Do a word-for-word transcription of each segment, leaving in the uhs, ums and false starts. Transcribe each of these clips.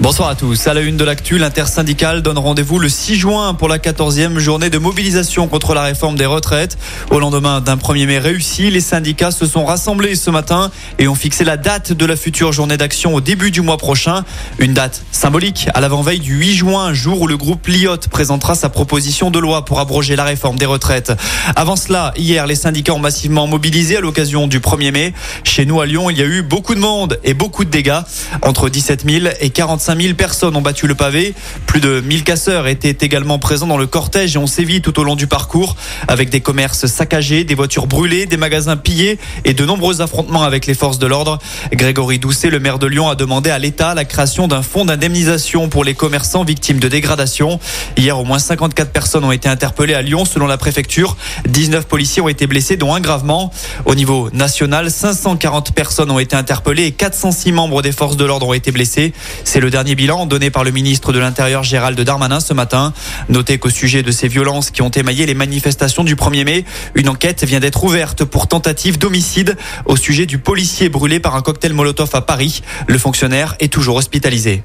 Bonsoir à tous. À la une de l'actu, l'intersyndicale donne rendez-vous le six juin pour la quatorzième journée de mobilisation contre la réforme des retraites. Au lendemain d'un premier mai réussi, les syndicats se sont rassemblés ce matin et ont fixé la date de la future journée d'action au début du mois prochain. Une date symbolique à l'avant-veille du huit juin, jour où le groupe Liot présentera sa proposition de loi pour abroger la réforme des retraites. Avant cela, hier, les syndicats ont massivement mobilisé à l'occasion du premier mai. Chez nous à Lyon, il y a eu beaucoup de monde et beaucoup de dégâts. Entre dix-sept mille et quarante-cinq mille personnes ont battu le pavé. Plus de mille casseurs étaient également présents dans le cortège et ont sévi tout au long du parcours, avec des commerces saccagés, des voitures brûlées, des magasins pillés et de nombreux affrontements avec les forces de l'ordre. Grégory Doucet, le maire de Lyon, a demandé à l'État la création d'un fonds d'indemnisation pour les commerçants victimes de dégradations. Hier, au moins cinquante-quatre personnes ont été interpellées à Lyon, selon la préfecture. dix-neuf policiers ont été blessés, dont un gravement. Au niveau national, cinq cent quarante personnes ont été interpellées et quatre cent six membres des forces de l'ordre ont été blessés. C'est le dernier bilan donné par le ministre de l'Intérieur Gérald Darmanin ce matin. Notez qu'au sujet de ces violences qui ont émaillé les manifestations du premier mai, une enquête vient d'être ouverte pour tentative d'homicide au sujet du policier brûlé par un cocktail Molotov à Paris. Le fonctionnaire est toujours hospitalisé.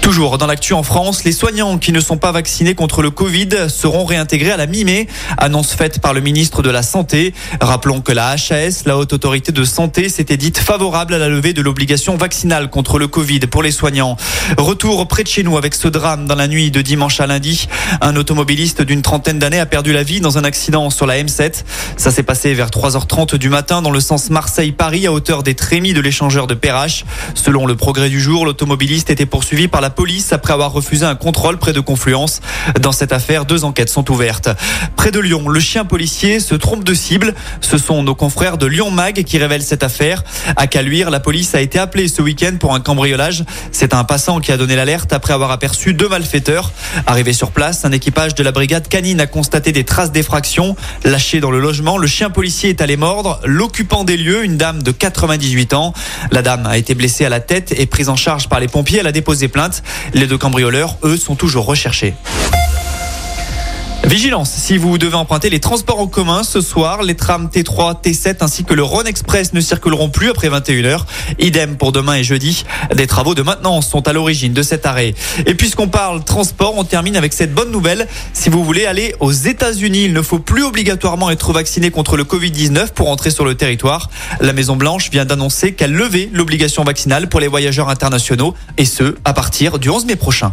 Toujours dans l'actu en France, les soignants qui ne sont pas vaccinés contre le Covid seront réintégrés à la mi-mai, annonce faite par le ministre de la Santé. Rappelons que la H A S, la Haute Autorité de Santé, s'était dite favorable à la levée de l'obligation vaccinale contre le Covid pour les soignants. Retour près de chez nous avec ce drame dans la nuit de dimanche à lundi. Un automobiliste d'une trentaine d'années a perdu la vie dans un accident sur la M sept. Ça s'est passé vers trois heures trente du matin dans le sens Marseille-Paris à hauteur des trémies de l'échangeur de Perrache. Selon le Progrès du jour, l'automobiliste était poursuivi par la police après avoir refusé un contrôle près de Confluence. Dans cette affaire, deux enquêtes sont ouvertes. Près de Lyon, le chien policier se trompe de cible. Ce sont nos confrères de Lyon Mag qui révèlent cette affaire. À Caluire, la police a été appelée ce week-end pour un cambriolage. C'est un passant qui a donné l'alerte après avoir aperçu deux malfaiteurs. Arrivé sur place, un équipage de la brigade canine a constaté des traces d'effraction. Lâché dans le logement, le chien policier est allé mordre l'occupant des lieux, une dame de quatre-vingt-dix-huit ans. La dame a été blessée à la tête et prise en charge par les pompiers. Elle a déposé plainte. Les deux cambrioleurs, eux, sont toujours recherchés. Vigilance, si vous devez emprunter les transports en commun ce soir, les trams T trois, T sept ainsi que le Rhône Express ne circuleront plus après vingt et une heures. Idem pour demain et jeudi. Des travaux de maintenance sont à l'origine de cet arrêt. Et puisqu'on parle transport, on termine avec cette bonne nouvelle. Si vous voulez aller aux États-Unis, il ne faut plus obligatoirement être vacciné contre le covid dix-neuf pour entrer sur le territoire. La Maison Blanche vient d'annoncer qu'elle levait l'obligation vaccinale pour les voyageurs internationaux, et ce, à partir du onze mai prochain.